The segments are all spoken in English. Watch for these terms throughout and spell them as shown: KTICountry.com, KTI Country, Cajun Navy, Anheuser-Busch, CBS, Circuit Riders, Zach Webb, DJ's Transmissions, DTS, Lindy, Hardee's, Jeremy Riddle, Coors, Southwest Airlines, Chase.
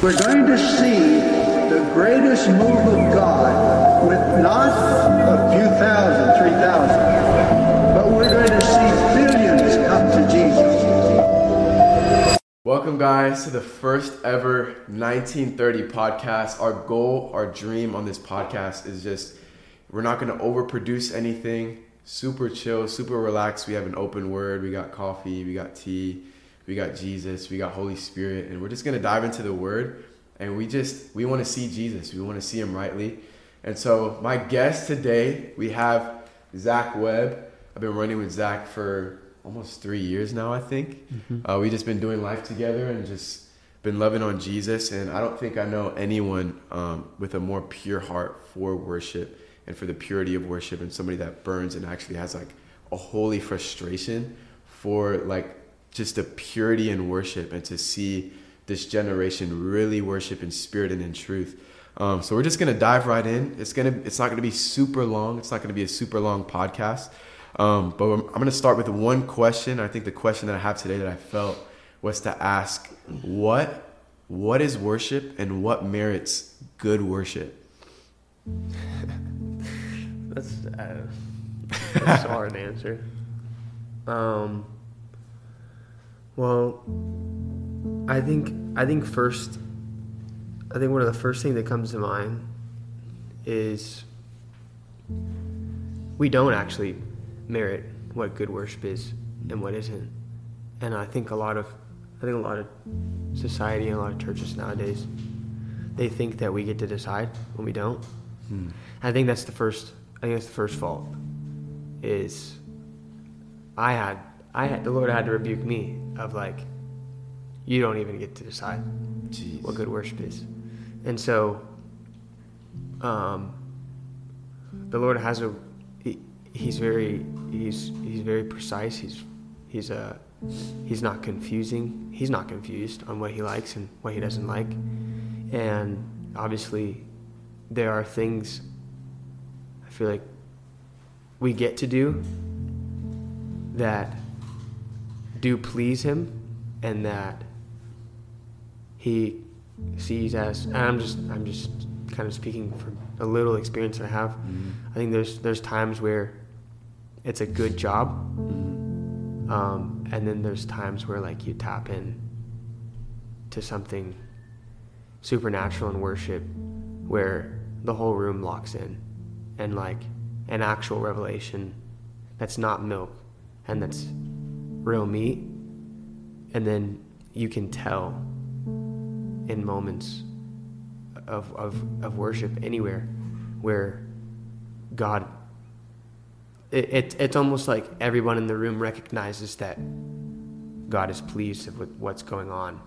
We're going to see the greatest move of God with not a few thousand, 3,000, but we're going to see billions come to Jesus. Welcome, guys, to the first ever 1930 podcast. Our goal, our dream on this podcast is just we're not going to overproduce anything. Super chill, super relaxed. We have an open word. We got coffee. We got tea. We got Jesus, we got Holy Spirit, and we're just going to dive into the Word, and we want to see Jesus. We want to see Him rightly. And so my guest today, we have Zach Webb. I've been running with Zach for almost 3 years now, I think. Mm-hmm. We've just been doing life together and just been loving on Jesus, and I don't think I know anyone with a more pure heart for worship and for the purity of worship, and somebody that burns and actually has like a holy frustration for like just the purity in worship, and to see this generation really worship in spirit and in truth. So we're just going to dive right in. It's not going to be super long. It's not going to be a super long podcast. But I'm going to start with one question. I think the question that I have today that I felt was to ask, what is worship and what merits good worship? That's a hard answer. Well, I think one of the first things that comes to mind is we don't actually merit what good worship is and what isn't. And I think a lot of society and a lot of churches nowadays, they think that we get to decide when we don't. Hmm. I think that's the first fault is the Lord had to rebuke me of like, you don't even get to decide Jeez. What good worship is. And so the Lord has he's very precise. He's not confusing. He's not confused on what he likes and what he doesn't like. And obviously there are things I feel like we get to do that do please him, and that he sees as, and I'm just kind of speaking from a little experience that I have. Mm-hmm. I think there's times where it's a good job, mm-hmm. And then there's times where like you tap in to something supernatural in worship, where the whole room locks in, and like an actual revelation that's not milk and that's real meat. And then you can tell in moments of worship anywhere where God, it's almost like everyone in the room recognizes that God is pleased with what's going on,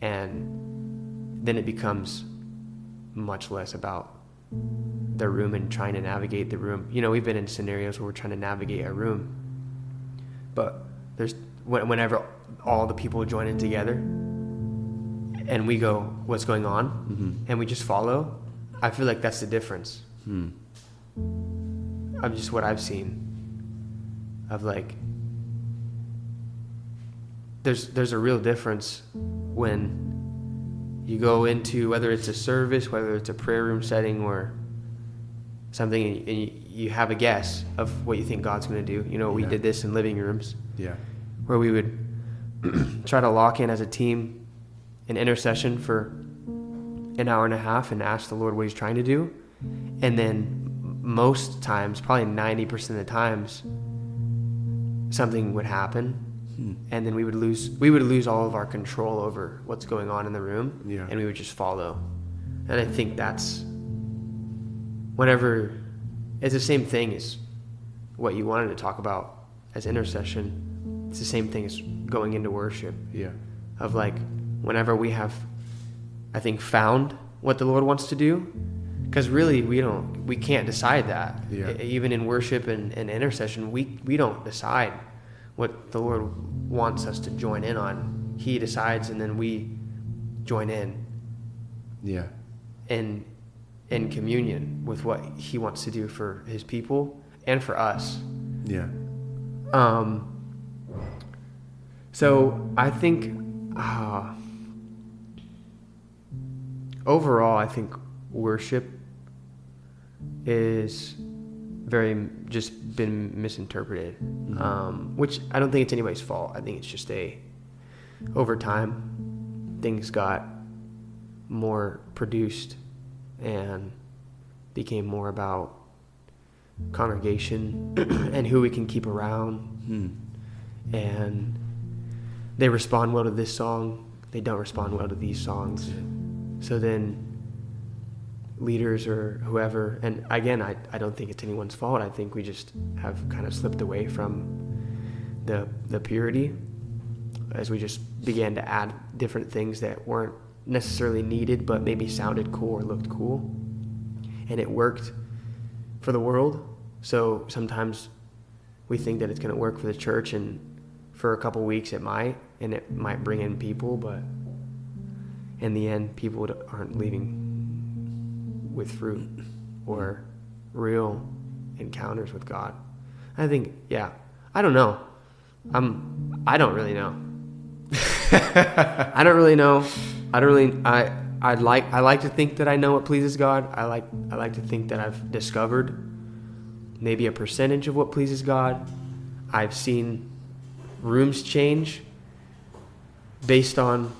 and then it becomes much less about the room and trying to navigate the room. You know, we've been in scenarios where we're trying to navigate a room, but there's whenever all the people join in together and we go, what's going on? Mm-hmm. And we just follow. I feel like that's the difference. Hmm. Of just what I've seen of like, there's a real difference when you go into, whether it's a service, whether it's a prayer room setting or something, and you have a guess of what you think God's going to do. You know, we did this in living rooms. Yeah. Where we would try to lock in as a team an intercession for an hour and a half and ask the Lord what he's trying to do. And then most times, probably 90% of the times, something would happen. Hmm. And then we would lose all of our control over what's going on in the room. Yeah. And we would just follow. And I think that's whenever, it's the same thing as what you wanted to talk about as intercession. It's the same thing as going into worship. Yeah. Of like, whenever we have, I think, found what the Lord wants to do, because really we can't decide that. Yeah. Even in worship and intercession, we don't decide what the Lord wants us to join in on. He decides, and then we join in. Yeah. And in communion with what he wants to do for his people and for us. Yeah. So I think overall, I think worship is very just been misinterpreted, mm-hmm. Which I don't think it's anybody's fault. I think it's just over time, things got more produced and became more about congregation and who we can keep around. Mm. And they respond well to this song. They don't respond well to these songs. So then leaders or whoever, and again, I don't think it's anyone's fault. I think we just have kind of slipped away from the purity as we just began to add different things that weren't necessarily needed, but maybe sounded cool or looked cool. And it worked for the world. So sometimes we think that it's going to work for the church, and for a couple weeks it might, and it might bring in people, but in the end, people aren't leaving with fruit or real encounters with God. I think, yeah, I don't know. I don't really know. I don't really know. I don't really. I like to think that I know what pleases God. I like to think that I've discovered maybe a percentage of what pleases God. I've seen rooms change based on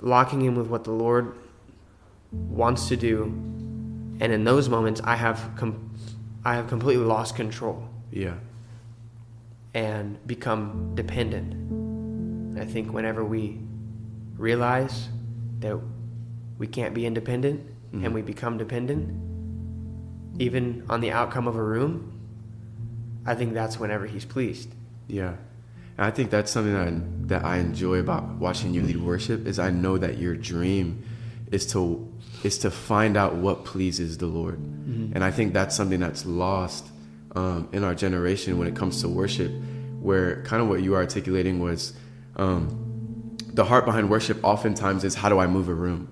locking in with what the Lord wants to do, and in those moments, I have completely lost control. Yeah. And become dependent. And I think whenever we realize that we can't be independent, mm-hmm. and we become dependent, even on the outcome of a room, I think that's whenever He's pleased. Yeah. And I think that's something that I enjoy about watching you lead worship, is I know that your dream is to find out what pleases the Lord. Mm-hmm. And I think that's something that's lost in our generation when it comes to worship, where kind of what you were articulating was the heart behind worship oftentimes is, how do I move a room?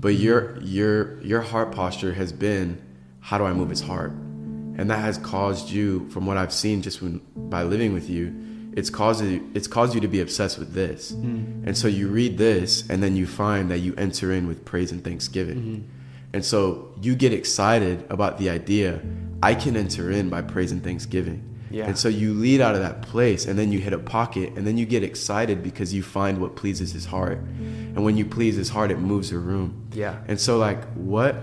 But your heart posture has been, how do I move his heart? And that has caused you, from what I've seen just by living with you, it's caused you to be obsessed with this. Mm-hmm. And so you read this, and then you find that you enter in with praise and thanksgiving. Mm-hmm. And so you get excited about the idea, I can enter in by praise and thanksgiving. Yeah. And so you lead out of that place, and then you hit a pocket, and then you get excited because you find what pleases his heart. And when you please his heart, it moves a room. Yeah. And so like what?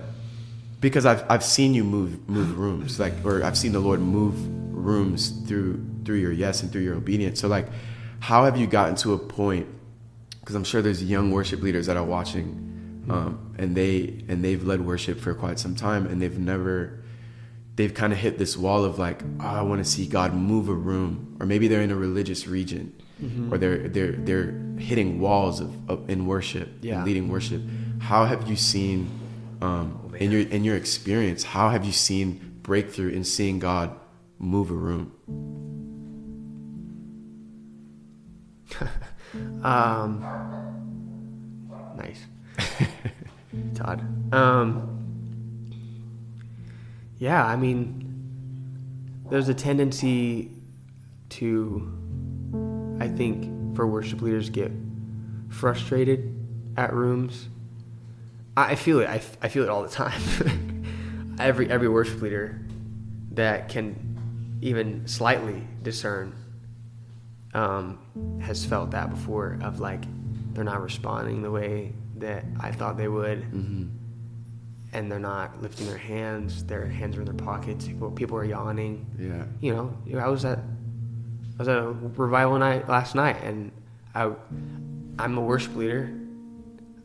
Because I've seen you move rooms, like, or I've seen the Lord move rooms through your yes and through your obedience. So like, how have you gotten to a point? Because I'm sure there's young worship leaders that are watching, and they've led worship for quite some time, and they've kind of hit this wall of like, oh, I want to see God move a room. Or maybe they're in a religious region, mm-hmm. or they're hitting walls of in worship, yeah. and leading worship. How have you seen, in your experience, how have you seen breakthrough in seeing God move a room? Nice. Todd. Yeah, I mean, there's a tendency to, I think, for worship leaders, get frustrated at rooms. I feel it. I feel it all the time. Every worship leader that can even slightly discern has felt that before, of like, they're not responding the way that I thought they would. Mm-hmm. And they're not lifting their hands. Their hands are in their pockets. People are yawning. Yeah. You know, I was at a revival night last night, and I'm a worship leader.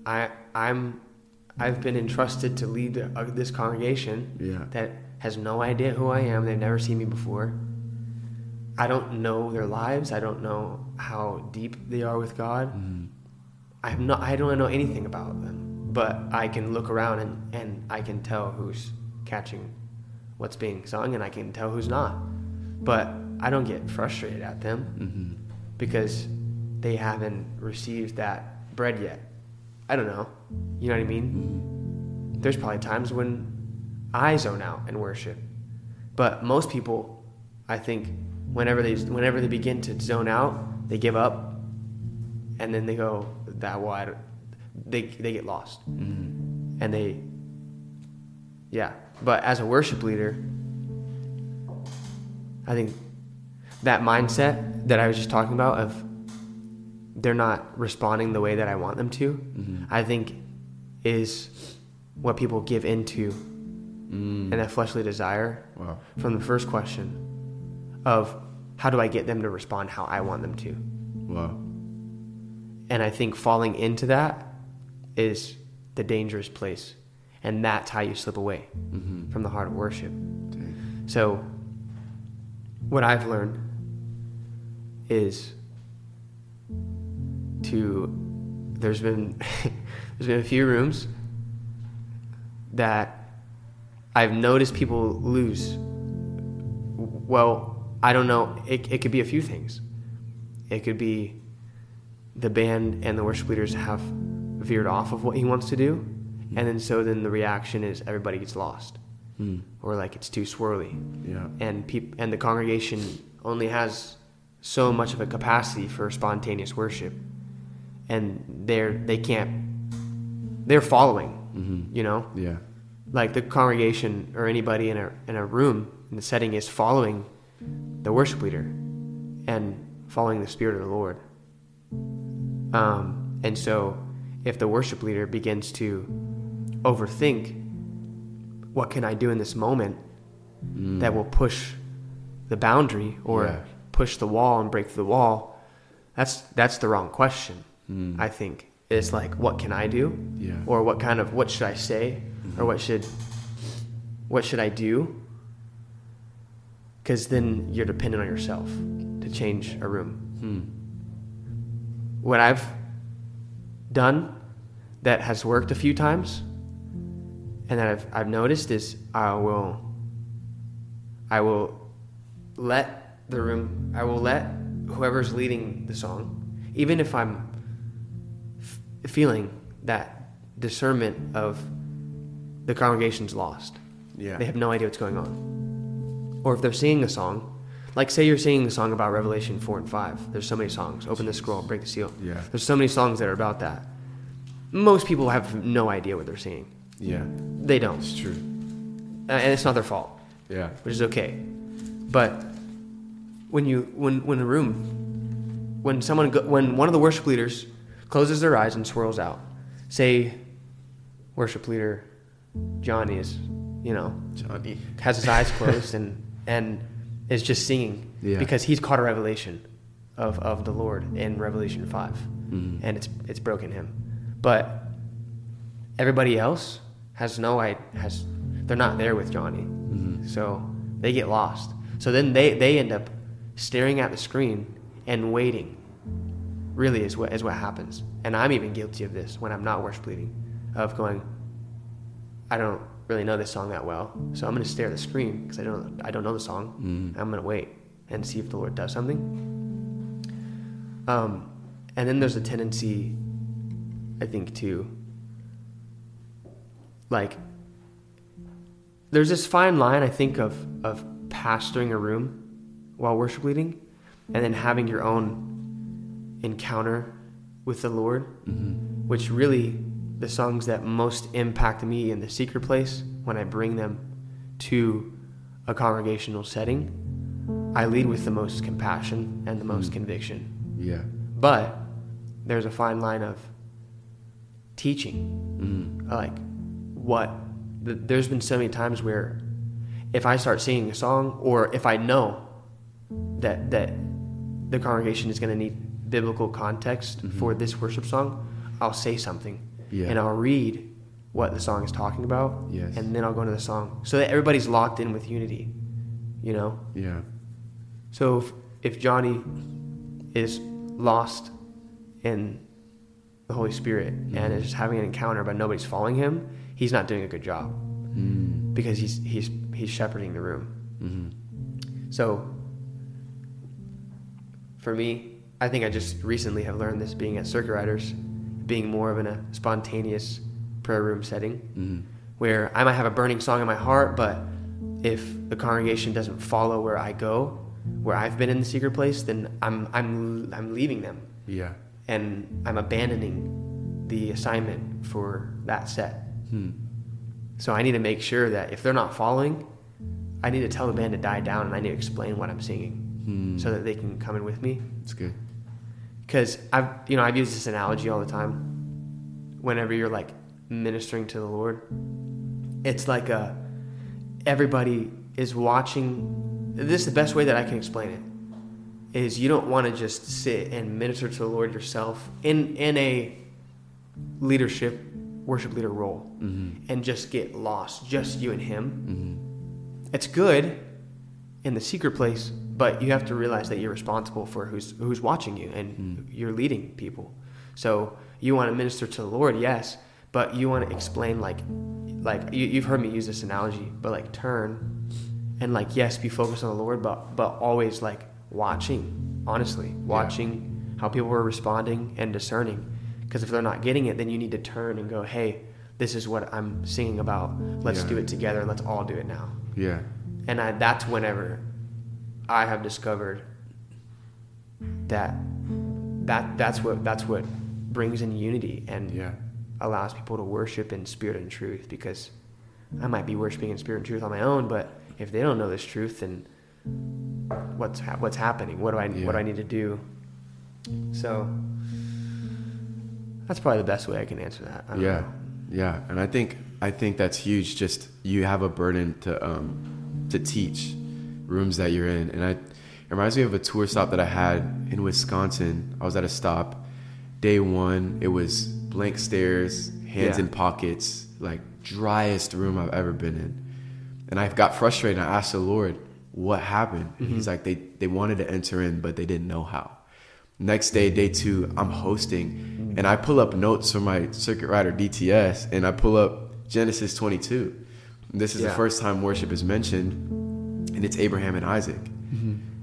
I've been entrusted to lead this congregation, yeah. that has no idea who I am. They've never seen me before. I don't know their lives. I don't know how deep they are with God. Mm. I don't know anything about them. But I can look around and I can tell who's catching what's being sung, and I can tell who's not. But I don't get frustrated at them, mm-hmm. because they haven't received that bread yet. I don't know. You know what I mean? Mm-hmm. There's probably times when I zone out in worship. But most people, I think, whenever they begin to zone out, they give up, and then they go, they get lost, mm-hmm. And they, yeah. But as a worship leader, I think that mindset that I was just talking about of they're not responding the way that I want them to, mm-hmm. I think is what people give into and that fleshly desire from the first question of how do I get them to respond how I want them to. Wow. And I think falling into that is the dangerous place, and that's how you slip away mm-hmm. from the heart of worship. Dang. So what I've learned is there's been a few rooms that I've noticed people lose. Well, I don't know. It could be a few things. It could be the band and the worship leaders have veered off of what he wants to do, and then the reaction is everybody gets lost, or like it's too swirly. Yeah. And and the congregation only has so much of a capacity for spontaneous worship, and they're following, mm-hmm. you know. Yeah. Like the congregation or anybody in a room in the setting is following the worship leader and following the Spirit of the Lord. And so if the worship leader begins to overthink, what can I do in this moment that will push the boundary or push the wall and break the wall, that's the wrong question. I think it's like, what can I do? Yeah. Or what should I say? Mm-hmm. Or what should I do? Because then you're dependent on yourself to change a room. What I've done that has worked a few times and that I've noticed is I will let the room, I will let whoever's leading the song, even if I'm feeling that discernment of the congregation's lost. Yeah. They have no idea what's going on. Or if they're singing a song, like say you're singing a song about Revelation 4 and 5. There's so many songs. Open the scroll, break the seal. Yeah. There's so many songs that are about that. Most people have no idea what they're singing. Yeah. They don't. It's true. And it's not their fault. Yeah. Which is okay. But when one of the worship leaders closes their eyes and swirls out, say worship leader Johnny has his eyes closed and is just singing because he's caught a revelation of the Lord in Revelation 5, and it's broken him. But everybody else they're not there with Johnny, so they get lost. So then they end up staring at the screen and waiting. Really is what happens, and I'm even guilty of this when I'm not worship leading, of going, I don't really know this song that well, so I'm going to stare at the screen because I don't know the song. I'm going to wait and see if the Lord does something. And then there's a tendency, I think, to like, there's this fine line, I think, of pastoring a room while worship leading, and then having your own encounter with the Lord, which really, the songs that most impact me in the secret place, when I bring them to a congregational setting, I lead with the most compassion and the most conviction. Yeah. But there's a fine line of teaching. There's been so many times where if I start singing a song, or if I know that the congregation is going to need biblical context for this worship song, I'll say something. Yeah. And I'll read what the song is talking about, and then I'll go into the song, so that everybody's locked in with unity, you know? Yeah. So if Johnny is lost in the Holy Spirit and is having an encounter but nobody's following him, he's not doing a good job because he's shepherding the room. So for me, I think I just recently have learned this being at Circuit Riders, being more of in a spontaneous prayer room setting where I might have a burning song in my heart, but if the congregation doesn't follow where I go, where I've been in the secret place, then I'm leaving them. Yeah. And I'm abandoning the assignment for that set. So I need to make sure that if they're not following, I need to tell the band to die down, and I need to explain what I'm singing so that they can come in with me. That's good. Because I've used this analogy all the time. Whenever you're like ministering to the Lord, it's like everybody is watching. This is the best way that I can explain it, is you don't want to just sit and minister to the Lord yourself in a leadership, worship leader role and just get lost, just you and him. It's good in the secret place, but you have to realize that you're responsible for who's watching you, and you're leading people. So you want to minister to the Lord, yes, but you want to explain, like you've heard me use this analogy, but like turn and like, yes, be focused on the Lord, but always like watching how people are responding and discerning. Because if they're not getting it, then you need to turn and go, hey, this is what I'm singing about. Let's do it together. Let's all do it now. Yeah. And that's whenever I have discovered that's what brings in unity and allows people to worship in spirit and truth. Because I might be worshiping in spirit and truth on my own, but if they don't know this truth, then what's happening? What do I need to do? So that's probably the best way I can answer that. I don't know. Yeah, and I think that's huge. Just you have a burden to teach rooms that you're in, and it reminds me of a tour stop that I had in Wisconsin. I was at a stop. Day one, it was blank stares, hands in pockets, like driest room I've ever been in. And I got frustrated. I asked the Lord, "What happened?" And He's like, "They wanted to enter in, but they didn't know how." Next day, day two, I'm hosting, and I pull up notes from my Circuit Rider DTS, and I pull up Genesis 22. This is the first time worship is mentioned, and it's Abraham and Isaac.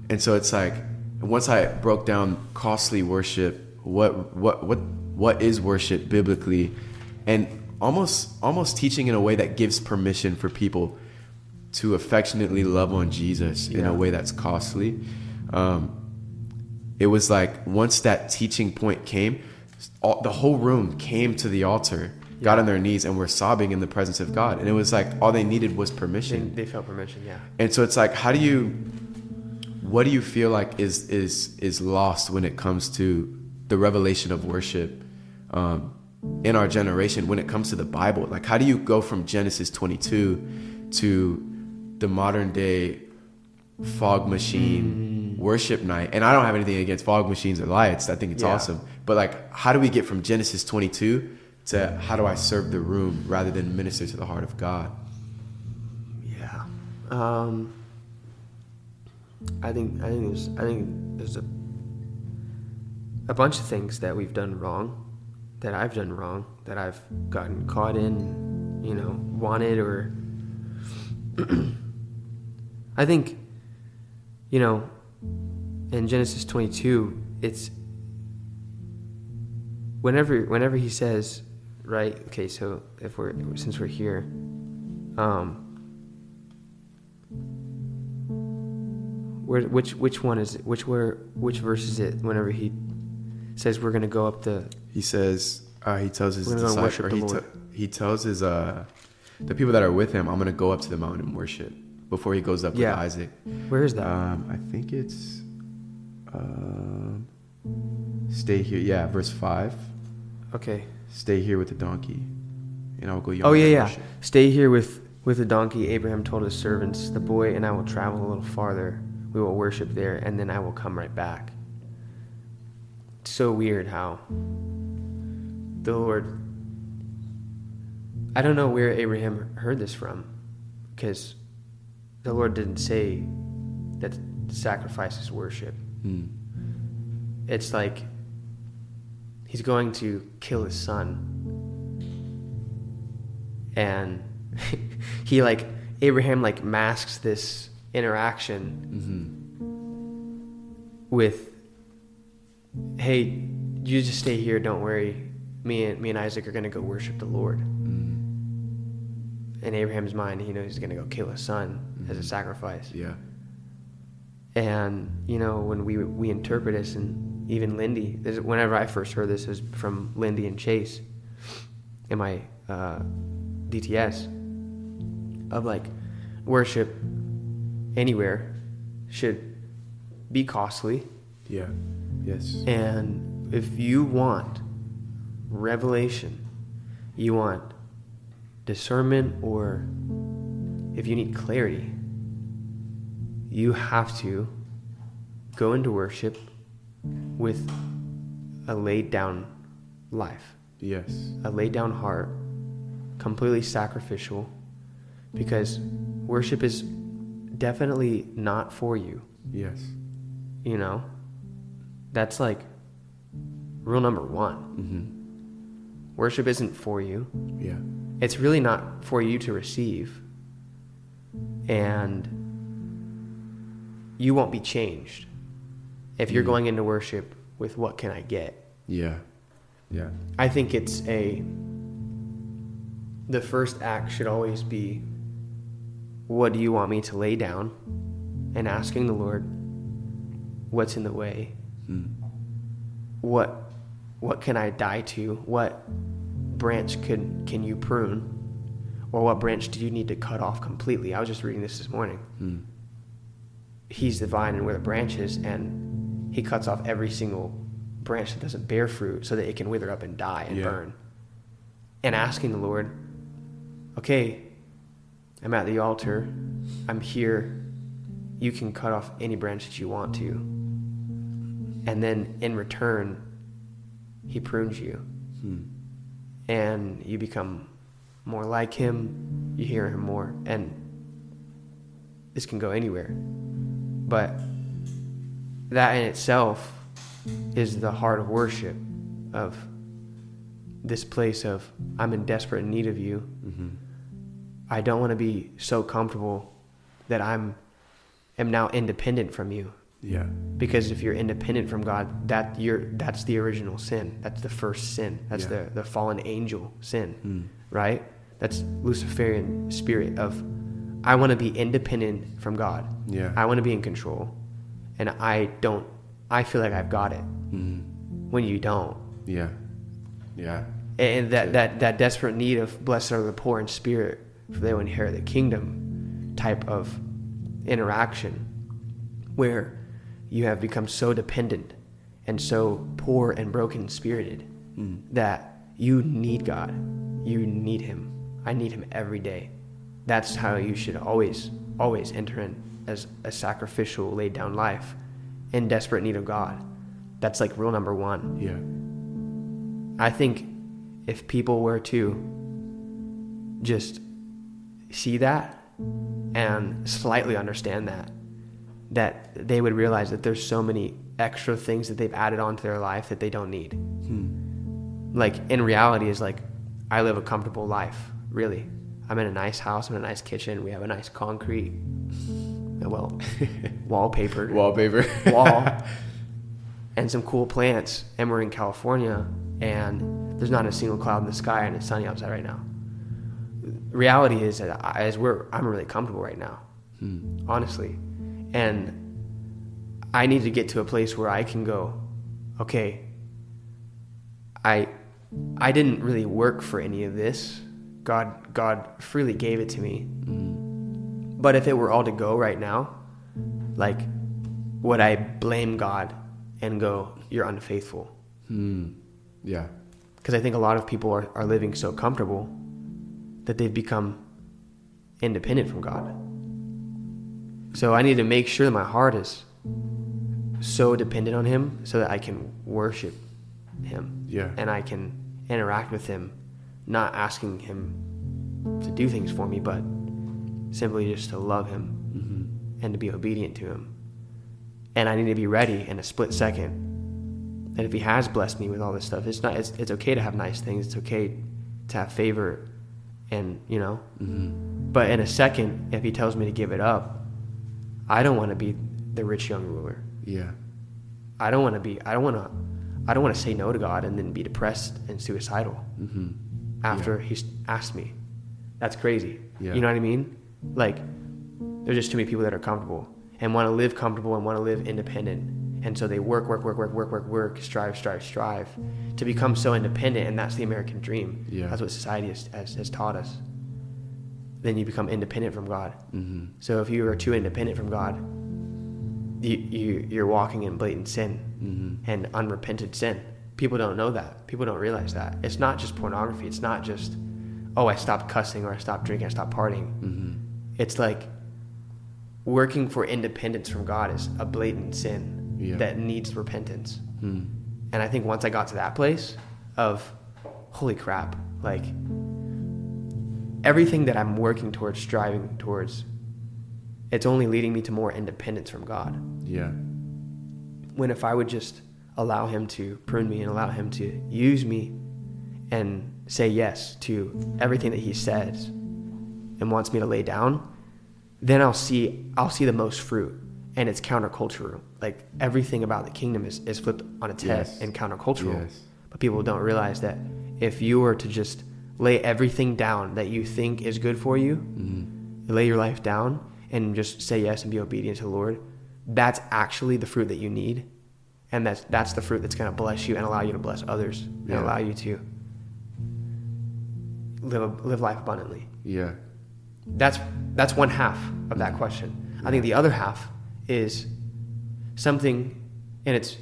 And so it's like, once I broke down costly worship, what is worship biblically, and almost teaching in a way that gives permission for people to affectionately love on Jesus in a way that's costly. It was like once that teaching point came, the whole room came to the altar, got on their knees, and were sobbing in the presence of God. And it was like all they needed was permission. They felt permission, yeah. And so it's like, what do you feel like is lost when it comes to the revelation of worship in our generation? When it comes to the Bible, like how do you go from Genesis 22 to the modern day fog machine? Worship night, and I don't have anything against fog machines or lights. I think it's awesome, but like, how do we get from Genesis 22 to how do I serve the room rather than minister to the heart of God? I think there's a bunch of things that we've done wrong, that I've done wrong, that I've gotten caught in, wanted, or I think, in Genesis 22, it's whenever he says, right? Okay, so since we're here, which verse is it? Whenever he says we're gonna go up the, he says he tells his disciples, he tells his the people that are with him, I'm gonna go up to the mountain and worship before he goes up with Isaac. Where is that? I think it's. Stay here. Yeah, verse 5. Okay. Stay here with the donkey, and I'll go yonder. Oh yeah. Stay here with the donkey. Abraham told his servants, the boy and I will travel a little farther. We will worship there, and then I will come right back. It's so weird how the Lord. I don't know where Abraham heard this from, because the Lord didn't say that sacrifice is worship. It's like he's going to kill his son, and he like Abraham like masks this interaction with, hey, you just stay here, don't worry, me and Isaac are going to go worship the Lord. In Abraham's mind, he knows he's going to go kill his son as a sacrifice. And, when we interpret this, and even Lindy, whenever I first heard this, it was from Lindy and Chase in my DTS of like worship anywhere should be costly. Yeah. Yes. And if you want revelation, you want discernment, or if you need clarity, you have to go into worship with a laid down life. Yes. A laid down heart, completely sacrificial, because worship is definitely not for you. Yes. You know, that's like rule number one. Mm-hmm. Worship isn't for you. Yeah. It's really not for you to receive. And you won't be changed if you're going into worship with what can I get? Yeah. Yeah. I think it's the first act should always be, what do you want me to lay down? And asking the Lord, what's in the way? Mm. What can I die to? What branch can you prune? Or what branch do you need to cut off completely? I was just reading this morning. Mm. He's the vine and we're the branches, and he cuts off every single branch that doesn't bear fruit so that it can wither up and die and burn. And asking the Lord, okay, I'm at the altar, I'm here, you can cut off any branch that you want to. And then in return, he prunes you. Hmm. And you become more like him, you hear him more. And this can go anywhere. But that in itself is the heart of worship, of this place of, I'm in desperate need of you. Mm-hmm. I don't want to be so comfortable that I'm now independent from you. Yeah. Because if you're independent from God, that's the original sin. That's the first sin. That's the fallen angel sin, right? That's Luciferian spirit of, I want to be independent from God. Yeah. I want to be in control, and I feel like I've got it. Mm-hmm. When you don't. Yeah. Yeah. And that desperate need of, blessed are the poor in spirit, for they will inherit the kingdom type of interaction, where you have become so dependent and so poor and broken spirited that you need God. You need him. I need him every day. That's how you should always, always enter in, as a sacrificial, laid down life in desperate need of God. That's like rule number one. Yeah. I think if people were to just see that and slightly understand that they would realize that there's so many extra things that they've added onto their life that they don't need. Like, in reality, is like, I live a comfortable life, really. I'm in a nice house, I'm in a nice kitchen, we have a nice concrete, well, wallpaper wall, and some cool plants, and we're in California, and there's not a single cloud in the sky, and it's sunny outside right now. Reality is that I'm really comfortable right now, honestly. And I need to get to a place where I can go, okay, I didn't really work for any of this. God freely gave it to me. But if it were all to go right now, like, would I blame God and go, you're unfaithful? Yeah. Because I think a lot of people are living so comfortable that they've become independent from God. So I need to make sure that my heart is so dependent on him so that I can worship him. Yeah. And I can interact with him, not asking him to do things for me, but simply just to love him and to be obedient to him. And I need to be ready in a split second that if he has blessed me with all this stuff, it's okay to have nice things, it's okay to have favor, and you know, but in a second, if he tells me to give it up, I don't want to be the rich young ruler. Yeah. I don't want to say no to God and then be depressed and suicidal after he's asked me. That's crazy. Yeah. You know what I mean? Like, there's just too many people that are comfortable and want to live comfortable and want to live independent And so they work, strive to become so independent. And that's the American dream. Yeah. That's what society has taught us. Then you become independent from God. Mm-hmm. So if you are too independent from God, you're walking in blatant sin, mm-hmm. and unrepented sin. People don't know that. People don't realize that. It's not just pornography. It's not just, oh, I stopped cussing or I stopped drinking, I stopped partying. Mm-hmm. It's like working for independence from God is a blatant sin, yeah. that needs repentance. Mm. And I think once I got to that place of, holy crap, like everything that I'm working towards, striving towards, it's only leading me to more independence from God. Yeah. When if I would just allow him to prune me and allow him to use me and say yes to everything that he says and wants me to lay down, then I'll see the most fruit. And it's countercultural. Like everything about the kingdom is flipped on its head, yes. and countercultural. Yes. But people don't realize that if you were to just lay everything down that you think is good for you, mm-hmm. lay your life down and just say yes and be obedient to the Lord, that's actually the fruit that you need. And that's the fruit that's going to bless you and allow you to bless others, yeah. and allow you to live life abundantly. Yeah. That's one half of that question. Yeah. I think the other half is something, and it's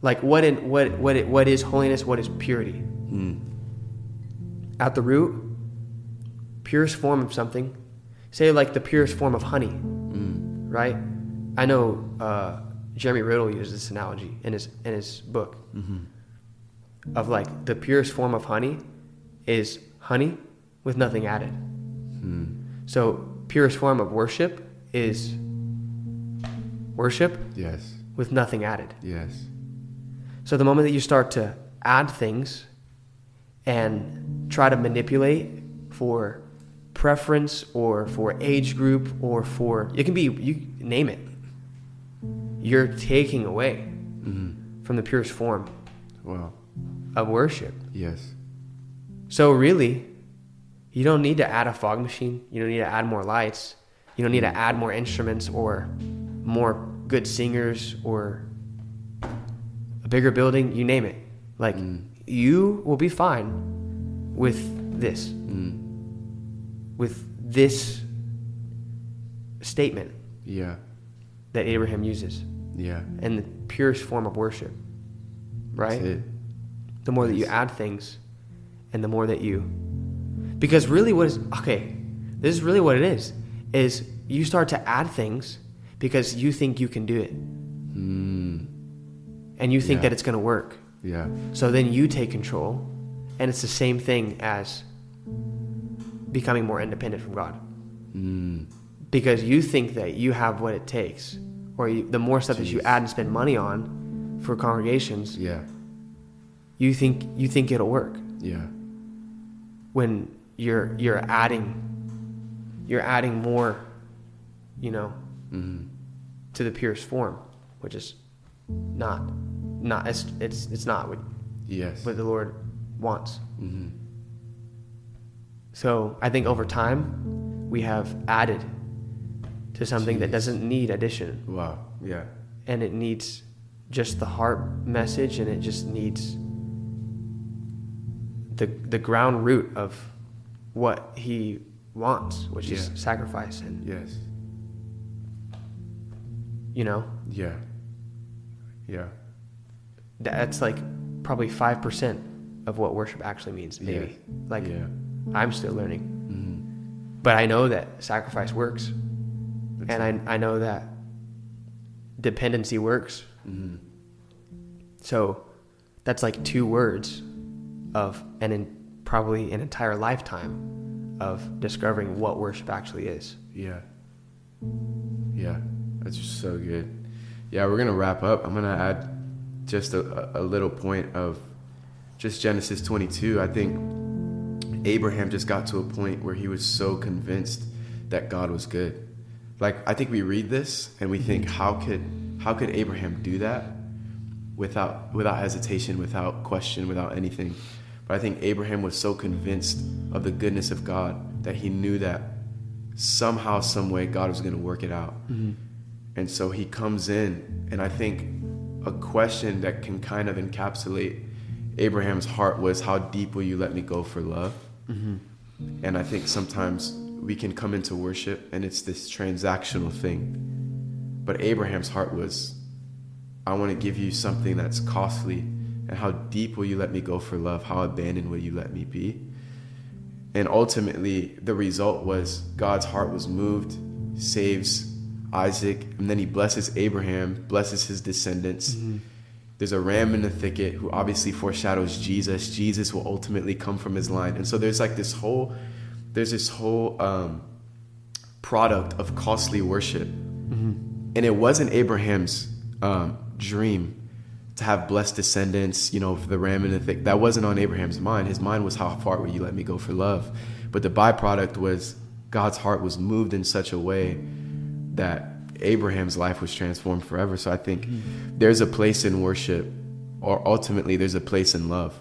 like what is holiness? What is purity? Mm. At the root, purest form of something. Say like the purest form of honey, right? I know Jeremy Riddle uses this analogy in his book, mm-hmm. of like the purest form of honey is honey with nothing added. Mm. So purest form of worship is worship, yes. with nothing added. Yes. So the moment that you start to add things and try to manipulate for preference or for age group or for, it can be, you name it, you're taking away, mm-hmm. from the purest form, wow. of worship. Yes. So really, you don't need to add a fog machine. You don't need to add more lights. You don't need to add more instruments or more good singers or a bigger building, you name it. Like, you will be fine with this, with this statement, yeah. that Abraham uses, yeah. and the purest form of worship, right? That's it. The more that you add things and the more that you, because really this is really what it is you start to add things because you think you can do it, and you think, yeah. that it's going to work. Yeah. So then you take control, and it's the same thing as becoming more independent from God, because you think that you have what it takes, or the more stuff, jeez. That you add and spend money on for congregations, yeah. you think it'll work. Yeah. When you're adding more, to the purest form, which is it's not what, yes. what the Lord wants. Mm-hmm. So I think over time we have added to something, jeez. That doesn't need addition. Wow. Yeah. And it needs just the heart message, and it just needs the ground root of what he wants, which, yeah. is sacrifice and, yes. Yeah. Yeah. That's like probably 5% of what worship actually means, maybe. Yes. Like, yeah. I'm still learning. Mm-hmm. But I know that sacrifice works. That's and I know that dependency works. Mm-hmm. So that's like 2 words of probably an entire lifetime of discovering what worship actually is. Yeah. Yeah. That's just so good. Yeah, we're going to wrap up. I'm going to add just a little point of just Genesis 22. I think Abraham just got to a point where he was so convinced that God was good. Like, I think we read this and we think, how could Abraham do that without hesitation, without question, without anything? But I think Abraham was so convinced of the goodness of God that he knew that somehow, some way, God was going to work it out. Mm-hmm. And so he comes in, and I think a question that can kind of encapsulate Abraham's heart was, how deep will you let me go for love? Mm-hmm. And I think sometimes we can come into worship and it's this transactional thing. But Abraham's heart was, I want to give you something that's costly. And how deep will you let me go for love? How abandoned will you let me be? And ultimately, the result was God's heart was moved, saves Isaac, and then he blesses Abraham, blesses his descendants. Mm-hmm. There's a ram in the thicket who obviously foreshadows Jesus. Jesus will ultimately come from his line. And so there's like this whole, product of costly worship. Mm-hmm. And it wasn't Abraham's dream to have blessed descendants, you know, for the ram in the thicket. That wasn't on Abraham's mind. His mind was, how far will you let me go for love? But the byproduct was God's heart was moved in such a way that Abraham's life was transformed forever. So I think there's a place in worship, or ultimately there's a place in love,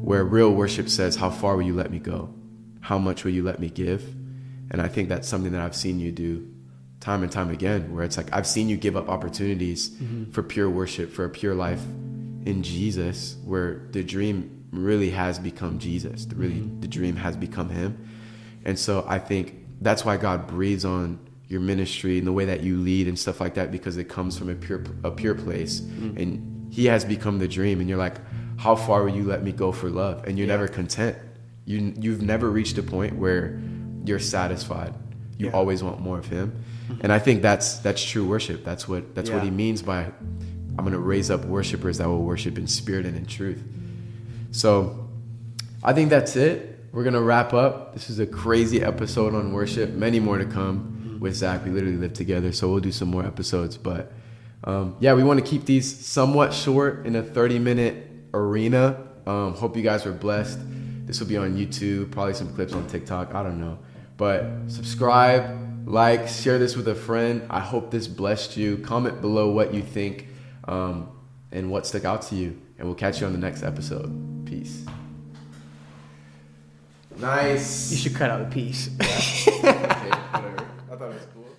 where real worship says, how far will you let me go? How much will you let me give? And I think that's something that I've seen you do time and time again, where it's like, I've seen you give up opportunities for pure worship, for a pure life in Jesus, where the dream really has become Jesus. The dream has become him. And so I think that's why God breathes on your ministry and the way that you lead and stuff like that, because it comes from a pure place, and he has become the dream. And you're like, how far will you let me go for love? And you're never content. You've never reached a point where you're satisfied. You always want more of him. And I think that's true worship. That's what he means by, I'm going to raise up worshipers that will worship in spirit and in truth. So I think that's it. We're going to wrap up. This is a crazy episode on worship. Many more to come. With Zach, we literally live together, so we'll do some more episodes, but we want to keep these somewhat short in a 30-minute arena. Hope you guys were blessed. This will be on YouTube, probably some clips on TikTok, I don't know, but subscribe, like, share this with a friend. I hope this blessed you. Comment below what you think and what stuck out to you, and we'll catch you on the next episode. Peace. Nice. You should cut out the peace. Yeah. Okay, whatever. I thought it was cool.